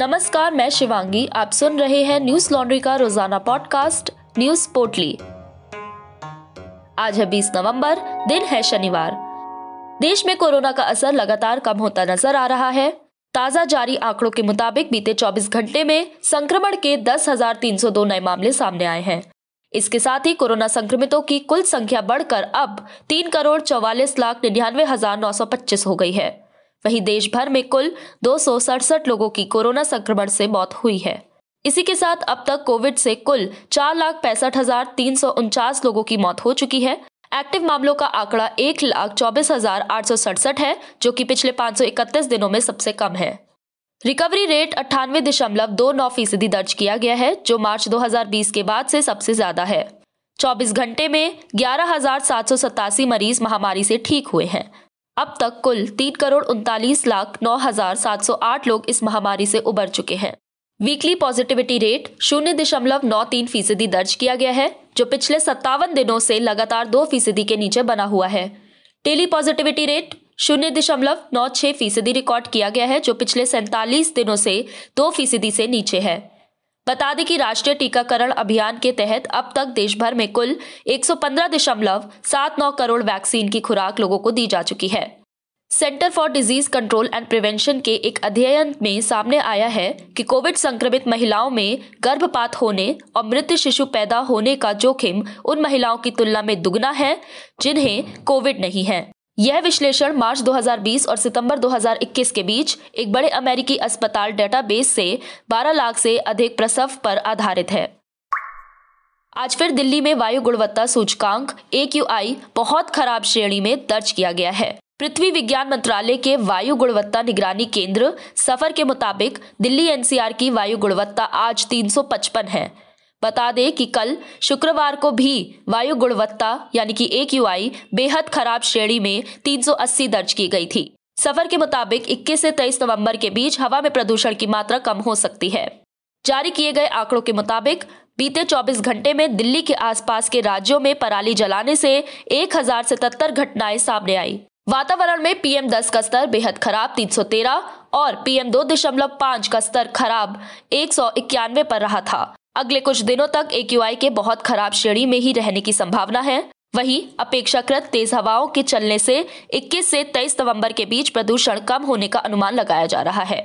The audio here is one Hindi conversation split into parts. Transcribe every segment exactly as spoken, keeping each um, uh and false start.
नमस्कार, मैं शिवांगी। आप सुन रहे हैं न्यूज लॉन्ड्री का रोजाना पॉडकास्ट न्यूज पोर्टली। आज है बीस नवंबर, दिन है शनिवार। देश में कोरोना का असर लगातार कम होता नजर आ रहा है। ताजा जारी आंकड़ों के मुताबिक बीते चौबीस घंटे में संक्रमण के दस हजार तीन सौ दो नए मामले सामने आए हैं। इसके साथ ही कोरोना संक्रमितों की कुल संख्या बढ़कर अब तीन करोड़ चौवालीस लाख निन्यानवे हजार नौ सौ पच्चीस हो गई है। वहीं देश भर में कुल दो सौ सड़सठ लोगों की कोरोना संक्रमण से मौत हुई है। इसी के साथ अब तक कोविड से कुल चार लाख पैंसठ हजार तीन सौ उनचास लोगों की मौत हो चुकी है। एक्टिव मामलों का आंकड़ा एक लाख चौबीस हजार आठ सौ सड़सठ है, जो कि पिछले पाँच सौ इकतीस दिनों में सबसे कम है। रिकवरी रेट अट्ठानवे दशमलव दो नौ फीसदी दर्ज किया गया है, जो मार्च दो हजार बीस के बाद से सबसे ज्यादा है। चौबीस घंटे में ग्यारह हजार सात सौ सतासी मरीज महामारी से ठीक हुए हैं। अब तक कुल तीन करोड़ उनतालीस लाख नौ हजार सात सौ आठ लोग इस महामारी से उबर चुके हैं। वीकली पॉजिटिविटी रेट शून्य दशमलव नौ तीन फीसदी दर्ज किया गया है, जो पिछले सत्तावन दिनों से लगातार दो फीसदी के नीचे बना हुआ है। टेली पॉजिटिविटी रेट शून्य दशमलव नौ छह फीसदी रिकॉर्ड किया गया है, जो पिछले सैंतालीस दिनों से दो फीसदी से नीचे है। बता दें कि राष्ट्रीय टीकाकरण अभियान के तहत अब तक देश भर में कुल एक सौ पंद्रह दशमलव सात नौ करोड़ वैक्सीन की खुराक लोगों को दी जा चुकी है। Centre for disease control and prevention के एक अध्ययन में सामने आया है कि कोविड संक्रमित महिलाओं में गर्भपात होने और मृत शिशु पैदा होने का जोखिम उन महिलाओं की तुलना में दुगना है जिन्हें कोविड नहीं है। यह विश्लेषण मार्च दो हजार बीस और सितंबर दो हजार इक्कीस के बीच एक बड़े अमेरिकी अस्पताल डेटाबेस से बारह लाख से अधिक प्रसव पर आधारित है। आज फिर दिल्ली में वायु गुणवत्ता सूचकांक ए क्यू आई बहुत खराब श्रेणी में दर्ज किया गया है। पृथ्वी विज्ञान मंत्रालय के वायु गुणवत्ता निगरानी केंद्र सफर के मुताबिक दिल्ली एन सी आर की वायु गुणवत्ता आज तीन सौ पचपन है। बता दें कि कल शुक्रवार को भी वायु गुणवत्ता यानी कि ए क्यू आई बेहद खराब श्रेणी में तीन सौ अस्सी दर्ज की गई थी। सफर के मुताबिक इक्कीस से तेईस नवंबर के बीच हवा में प्रदूषण की मात्रा कम हो सकती है। जारी किए गए आंकड़ों के मुताबिक बीते चौबीस घंटे में दिल्ली के आसपास के राज्यों में पराली जलाने से एक हजार सतहत्तर घटनाएं सामने आई। वातावरण में पी एम दस का स्तर बेहद खराब तीन सौ तेरह और पी एम दो दशमलव पाँच का स्तर खराब एक सौ इक्यानवे पर रहा था। अगले कुछ दिनों तक ए क्यू आई के बहुत खराब श्रेणी में ही रहने की संभावना है। वहीं अपेक्षाकृत तेज हवाओं के चलने से इक्कीस से तेईस नवंबर के बीच प्रदूषण कम होने का अनुमान लगाया जा रहा है।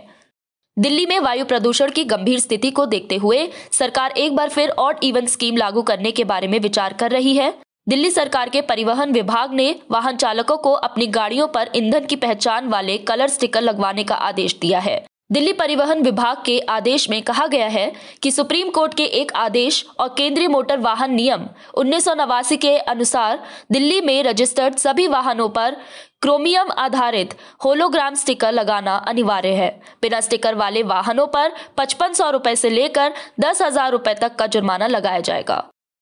दिल्ली में वायु प्रदूषण की गंभीर स्थिति को देखते हुए सरकार एक बार फिर ऑड इवन स्कीम लागू करने के बारे में विचार कर रही है। दिल्ली सरकार के परिवहन विभाग ने वाहन चालकों को अपनी गाड़ियों पर ईंधन की पहचान वाले कलर स्टिकर लगवाने का आदेश दिया है। दिल्ली परिवहन विभाग के आदेश में कहा गया है कि सुप्रीम कोर्ट के एक आदेश और केंद्रीय मोटर वाहन नियम उन्नीस सौ नवासी के अनुसार दिल्ली में रजिस्टर्ड सभी वाहनों पर क्रोमियम आधारित होलोग्राम स्टिकर लगाना अनिवार्य है। बिना स्टिकर वाले वाहनों पर पचपन सौ रुपए से लेकर दस हजार रुपए तक का जुर्माना लगाया जाएगा।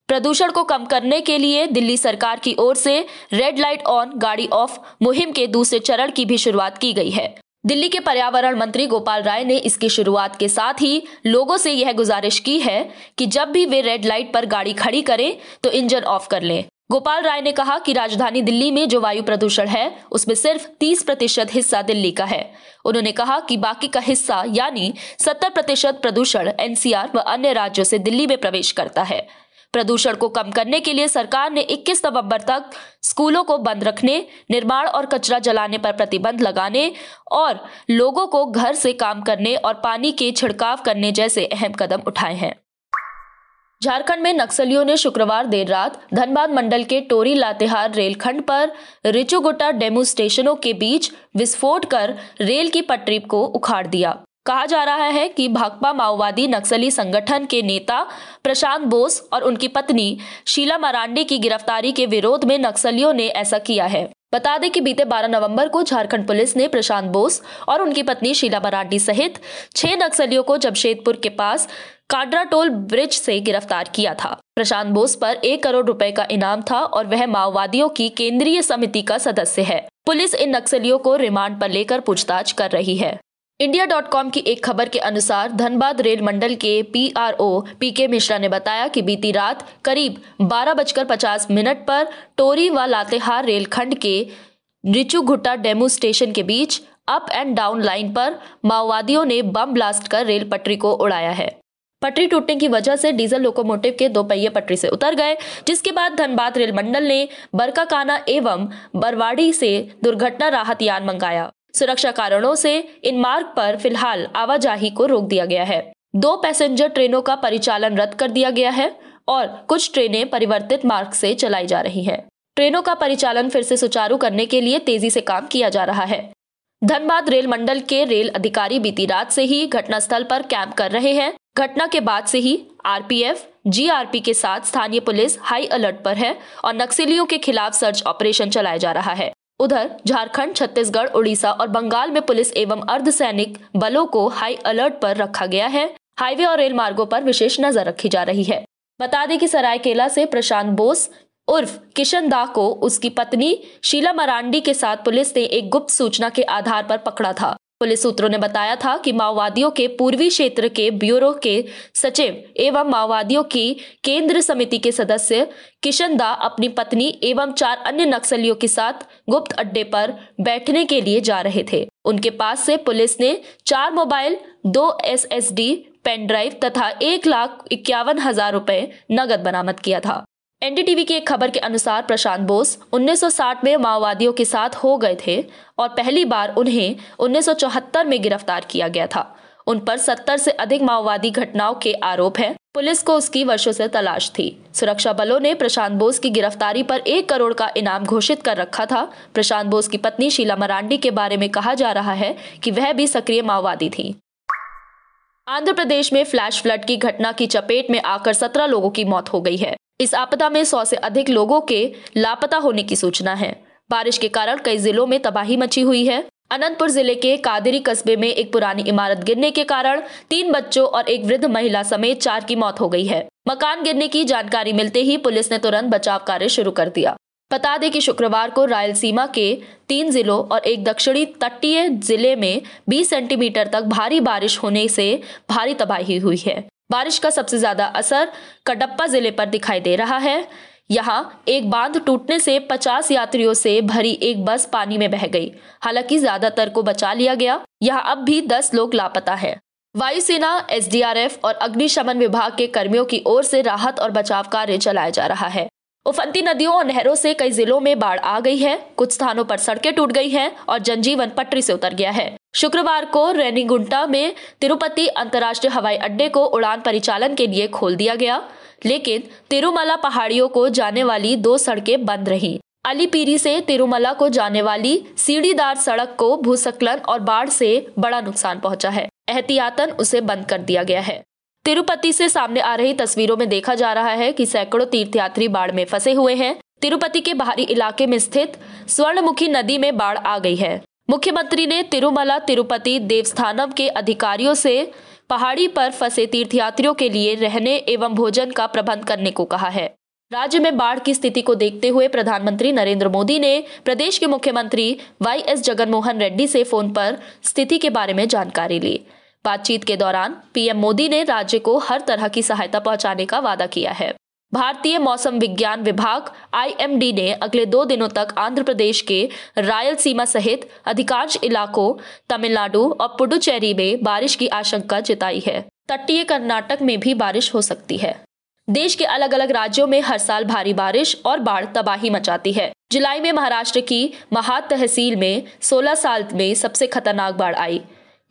प्रदूषण को कम करने के लिए दिल्ली सरकार की ओर से रेड लाइट ऑन गाड़ी ऑफ मुहिम के दूसरे चरण की भी शुरुआत की गई है। दिल्ली के पर्यावरण मंत्री गोपाल राय ने इसकी शुरुआत के साथ ही लोगों से यह गुजारिश की है कि जब भी वे रेड लाइट पर गाड़ी खड़ी करें तो इंजन ऑफ कर लें। गोपाल राय ने कहा कि राजधानी दिल्ली में जो वायु प्रदूषण है उसमें सिर्फ तीस प्रतिशत हिस्सा दिल्ली का है। उन्होंने कहा कि बाकी का हिस्सा यानी सत्तर प्रतिशत प्रदूषण एन सी आर व अन्य राज्यों से दिल्ली में प्रवेश करता है। प्रदूषण को कम करने के लिए सरकार ने इक्कीस नवंबर तक स्कूलों को बंद रखने, निर्माण और कचरा जलाने पर प्रतिबंध लगाने और लोगों को घर से काम करने और पानी के छिड़काव करने जैसे अहम कदम उठाए हैं। झारखंड में नक्सलियों ने शुक्रवार देर रात धनबाद मंडल के टोरी लातेहार रेलखंड पर रिछुघुटा डेमू स्टेशनों के बीच विस्फोट कर रेल की पटरी को उखाड़ दिया। कहा जा रहा है कि भाकपा माओवादी नक्सली संगठन के नेता प्रशांत बोस और उनकी पत्नी शीला मरांडी की गिरफ्तारी के विरोध में नक्सलियों ने ऐसा किया है। बता दें कि बीते बारह नवंबर को झारखंड पुलिस ने प्रशांत बोस और उनकी पत्नी शीला मरांडी सहित छह नक्सलियों को जमशेदपुर के पास काडरा टोल ब्रिज से गिरफ्तार किया था। प्रशांत बोस पर एक करोड़ रुपए का इनाम था और वह माओवादियों की केंद्रीय समिति का सदस्य है। पुलिस इन नक्सलियों को रिमांड पर लेकर पूछताछ कर रही है। इंडिया डॉट कॉम की एक खबर के अनुसार धनबाद रेल मंडल के पी आर ओ पी के मिश्रा ने बताया कि बीती रात करीब बारह बजकर पचास मिनट पर टोरी व लातेहार रेलखंड के रिछुघुटा डेमू स्टेशन के बीच अप एंड डाउन लाइन पर माओवादियों ने बम ब्लास्ट कर रेल पटरी को उड़ाया है। पटरी टूटने की वजह से डीजल लोकोमोटिव के दो पहिए पटरी से उतर गए, जिसके बाद धनबाद रेल मंडल ने बरकाकाना एवं बरवाड़ी से दुर्घटना राहत यान मंगाया। सुरक्षा कारणों से इन मार्ग पर फिलहाल आवाजाही को रोक दिया गया है। दो पैसेंजर ट्रेनों का परिचालन रद्द कर दिया गया है और कुछ ट्रेनें परिवर्तित मार्ग से चलाई जा रही है। ट्रेनों का परिचालन फिर से सुचारू करने के लिए तेजी से काम किया जा रहा है। धनबाद रेल मंडल के रेल अधिकारी बीती रात से ही घटनास्थल पर कैंप कर रहे हैं। घटना के बाद से ही आरपीएफ, जीआरपी के साथ स्थानीय पुलिस हाई अलर्ट पर है और नक्सलियों के खिलाफ सर्च ऑपरेशन चलाया जा रहा है। उधर झारखंड, छत्तीसगढ़, उड़ीसा और बंगाल में पुलिस एवं अर्धसैनिक बलों को हाई अलर्ट पर रखा गया है। हाईवे और रेल मार्गों पर विशेष नजर रखी जा रही है। बता दें कि सरायकेला से प्रशांत बोस उर्फ किशन दा को उसकी पत्नी शीला मरांडी के साथ पुलिस ने एक गुप्त सूचना के आधार पर पकड़ा था। पुलिस सूत्रों ने बताया था कि माओवादियों के पूर्वी क्षेत्र के ब्यूरो के सचिव एवं माओवादियों की केंद्र समिति के सदस्य किशन दा अपनी पत्नी एवं चार अन्य नक्सलियों के साथ गुप्त अड्डे पर बैठने के लिए जा रहे थे। उनके पास से पुलिस ने चार मोबाइल, दो एसएसडी पेन ड्राइव तथा एक लाख इक्यावन हजार रुपए नकद बरामद किया था। एनडीटीवी की एक खबर के अनुसार प्रशांत बोस उन्नीस सौ साठ में माओवादियों के साथ हो गए थे और पहली बार उन्हें उन्नीस सौ चौहत्तर में गिरफ्तार किया गया था। उन पर सत्तर से अधिक माओवादी घटनाओं के आरोप हैं। पुलिस को उसकी वर्षों से तलाश थी। सुरक्षा बलों ने प्रशांत बोस की गिरफ्तारी पर एक करोड़ का इनाम घोषित कर रखा था। प्रशांत बोस की पत्नी शीला मरांडी के बारे में कहा जा रहा है कि वह भी सक्रिय माओवादी थी। आंध्र प्रदेश में फ्लैश फ्लड की घटना की चपेट में आकर सत्रह लोगों की मौत हो गई है। इस आपदा में सौ से अधिक लोगों के लापता होने की सूचना है। बारिश के कारण कई जिलों में तबाही मची हुई है। अनंतपुर जिले के कादरी कस्बे में एक पुरानी इमारत गिरने के कारण तीन बच्चों और एक वृद्ध महिला समेत चार की मौत हो गई है। मकान गिरने की जानकारी मिलते ही पुलिस ने तुरंत बचाव कार्य शुरू कर दिया। बता दें कि शुक्रवार को रायलसीमा के तीन जिलों और एक दक्षिणी तटीय जिले में बीस सेंटीमीटर तक भारी बारिश होने से भारी तबाही हुई है। बारिश का सबसे ज्यादा असर कडपा जिले पर दिखाई दे रहा है। यहाँ एक बांध टूटने से पचास यात्रियों से भरी एक बस पानी में बह गई। हालांकि ज्यादातर को बचा लिया गया। यहाँ अब भी दस लोग लापता है। वायुसेना, एसडीआरएफ और अग्निशमन विभाग के कर्मियों की ओर से राहत और बचाव कार्य चलाया जा रहा है। उफनती नदियों और नहरों से कई जिलों में बाढ़ आ गई है। कुछ स्थानों पर सड़कें टूट गई हैं और जनजीवन पटरी से उतर गया है। शुक्रवार को रैनीगुंटा में तिरुपति अंतर्राष्ट्रीय हवाई अड्डे को उड़ान परिचालन के लिए खोल दिया गया, लेकिन तिरुमला पहाड़ियों को जाने वाली दो सड़कें बंद रहीं। अलीपीरी से तिरुमला को जाने वाली सीढ़ीदार सड़क को भूस्खलन और बाढ़ से बड़ा नुकसान पहुँचा है। एहतियातन उसे बंद कर दिया गया है। तिरुपति से सामने आ रही तस्वीरों में देखा जा रहा है कि सैकड़ों तीर्थयात्री बाढ़ में फंसे हुए हैं। तिरुपति के बाहरी इलाके में स्थित स्वर्णमुखी नदी में बाढ़ आ गई है। मुख्यमंत्री ने तिरुमला तिरुपति देवस्थानम के अधिकारियों से पहाड़ी पर फंसे तीर्थयात्रियों के लिए रहने एवं भोजन का प्रबंध करने को कहा है। राज्य में बाढ़ की स्थिति को देखते हुए प्रधानमंत्री नरेंद्र मोदी ने प्रदेश के मुख्यमंत्री वाईएस जगनमोहन रेड्डी से फोन पर स्थिति के बारे में जानकारी ली। बातचीत के दौरान पीएम मोदी ने राज्य को हर तरह की सहायता पहुंचाने का वादा किया है। भारतीय मौसम विज्ञान विभाग आईएमडी ने अगले दो दिनों तक आंध्र प्रदेश के रायलसीमा सहित अधिकांश इलाकों, तमिलनाडु और पुडुचेरी में बारिश की आशंका जताई है। तटीय कर्नाटक में भी बारिश हो सकती है। देश के अलग अलग राज्यों में हर साल भारी बारिश और बाढ़ तबाही मचाती है। जुलाई में महाराष्ट्र की महाद तहसील में सोलह साल में सबसे खतरनाक बाढ़ आई।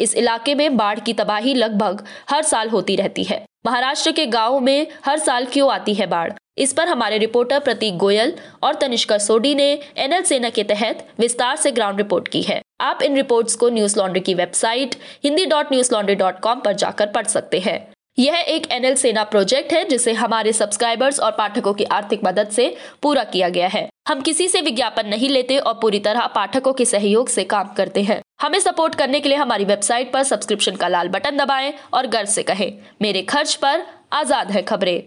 इस इलाके में बाढ़ की तबाही लगभग हर साल होती रहती है। महाराष्ट्र के गांवों में हर साल क्यों आती है बाढ़? इस पर हमारे रिपोर्टर प्रतीक गोयल और तनिष्का सोडी ने एनएल सेना के तहत विस्तार से ग्राउंड रिपोर्ट की है। आप इन रिपोर्ट्स को न्यूज लॉन्ड्री की website Hindi dot news laundry dot com पर जाकर पढ़ सकते हैं। यह एक एनएल सेना प्रोजेक्ट है जिसे हमारे सब्सक्राइबर्स और पाठकों की आर्थिक मदद से पूरा किया गया है। हम किसी से विज्ञापन नहीं लेते और पूरी तरह पाठकों के सहयोग से काम करते हैं। हमें सपोर्ट करने के लिए हमारी वेबसाइट पर सब्सक्रिप्शन का लाल बटन दबाएं और गर्व से कहें, मेरे खर्च पर आजाद है खबरें।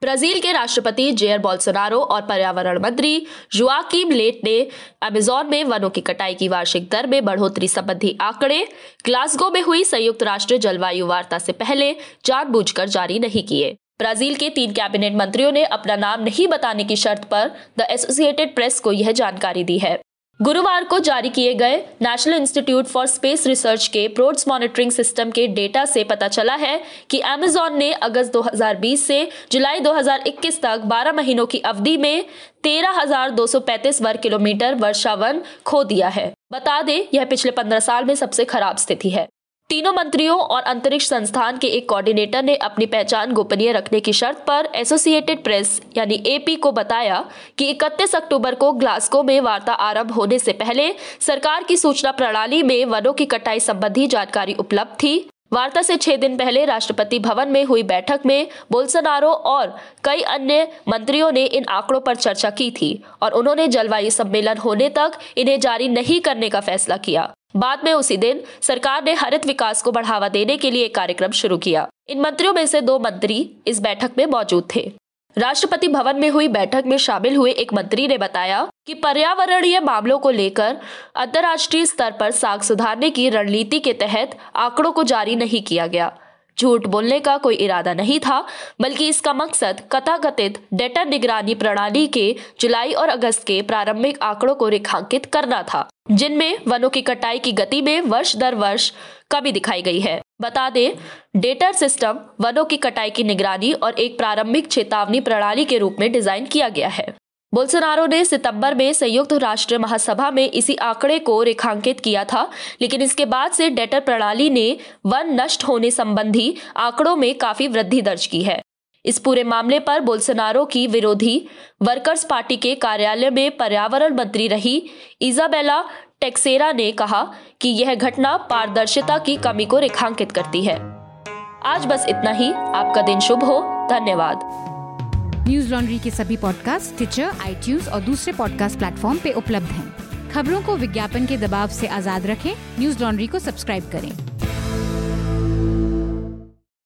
ब्राजील के राष्ट्रपति जेयर बॉल्सोनारो और पर्यावरण मंत्री जुआकीम लेट ने अमेज़न में वनों की कटाई की वार्षिक दर में बढ़ोतरी संबंधी आंकड़े ग्लासगो में हुई संयुक्त राष्ट्र जलवायु वार्ता से पहले जानबूझकर जारी नहीं किए। ब्राजील के तीन कैबिनेट मंत्रियों ने अपना नाम नहीं बताने की शर्त पर द एसोसिएटेड प्रेस को यह जानकारी दी है। गुरुवार को जारी किए गए national institute for space research के प्रोड्स मॉनिटरिंग सिस्टम के डेटा से पता चला है कि अमेज़न ने अगस्त दो हज़ार बीस से जुलाई दो हज़ार इक्कीस तक बारह महीनों की अवधि में तेरह हज़ार दो सौ पैंतीस वर्ग किलोमीटर वर्षावन खो दिया है। बता दें, यह पिछले पंद्रह साल में सबसे खराब स्थिति है। तीनों मंत्रियों और अंतरिक्ष संस्थान के एक कोऑर्डिनेटर ने अपनी पहचान गोपनीय रखने की शर्त पर एसोसिएटेड प्रेस यानी एपी को बताया कि इकतीस अक्टूबर को ग्लासगो में वार्ता आरंभ होने से पहले सरकार की सूचना प्रणाली में वनों की कटाई संबंधी जानकारी उपलब्ध थी। वार्ता से छह दिन पहले राष्ट्रपति भवन में हुई बैठक में बोल्सोनारो और कई अन्य मंत्रियों ने इन आंकड़ों पर चर्चा की थी और उन्होंने जलवायु सम्मेलन होने तक इन्हें जारी नहीं करने का फैसला किया। बाद में उसी दिन सरकार ने हरित विकास को बढ़ावा देने के लिए एक कार्यक्रम शुरू किया। इन मंत्रियों में से दो मंत्री इस बैठक में मौजूद थे। राष्ट्रपति भवन में हुई बैठक में शामिल हुए एक मंत्री ने बताया कि पर्यावरणीय मामलों को लेकर अंतर्राष्ट्रीय स्तर पर साख सुधारने की रणनीति के तहत आंकड़ों को जारी नहीं किया गया। झूठ बोलने का कोई इरादा नहीं था, बल्कि इसका मकसद तथाकथित डेटा निगरानी प्रणाली के जुलाई और अगस्त के प्रारंभिक आंकड़ों को रेखांकित करना था, जिनमें वनों की कटाई की गति में वर्ष दर वर्ष कमी दिखाई गई है। बता दें, डेटा सिस्टम वनों की कटाई की निगरानी और एक प्रारंभिक चेतावनी प्रणाली के रूप में डिजाइन किया गया है। बोल्सोनारो ने सितंबर में संयुक्त राष्ट्र महासभा में इसी आंकड़े को रेखांकित किया था, लेकिन इसके बाद से डेटर प्रणाली ने वन नष्ट होने संबंधी आंकड़ों में काफी वृद्धि दर्ज की है। इस पूरे मामले पर बोल्सोनारो की विरोधी वर्कर्स पार्टी के कार्यालय में पर्यावरण मंत्री रही इजाबेला टेक्सेरा ने कहा कि यह घटना पारदर्शिता की कमी को रेखांकित करती है। आज बस इतना ही। आपका दिन शुभ हो। धन्यवाद। न्यूज लॉन्ड्री के सभी पॉडकास्ट टिचर, आईट्यूज और दूसरे पॉडकास्ट प्लेटफॉर्म पे उपलब्ध हैं। खबरों को विज्ञापन के दबाव से आजाद रखें। न्यूज लॉन्ड्री को सब्सक्राइब करें।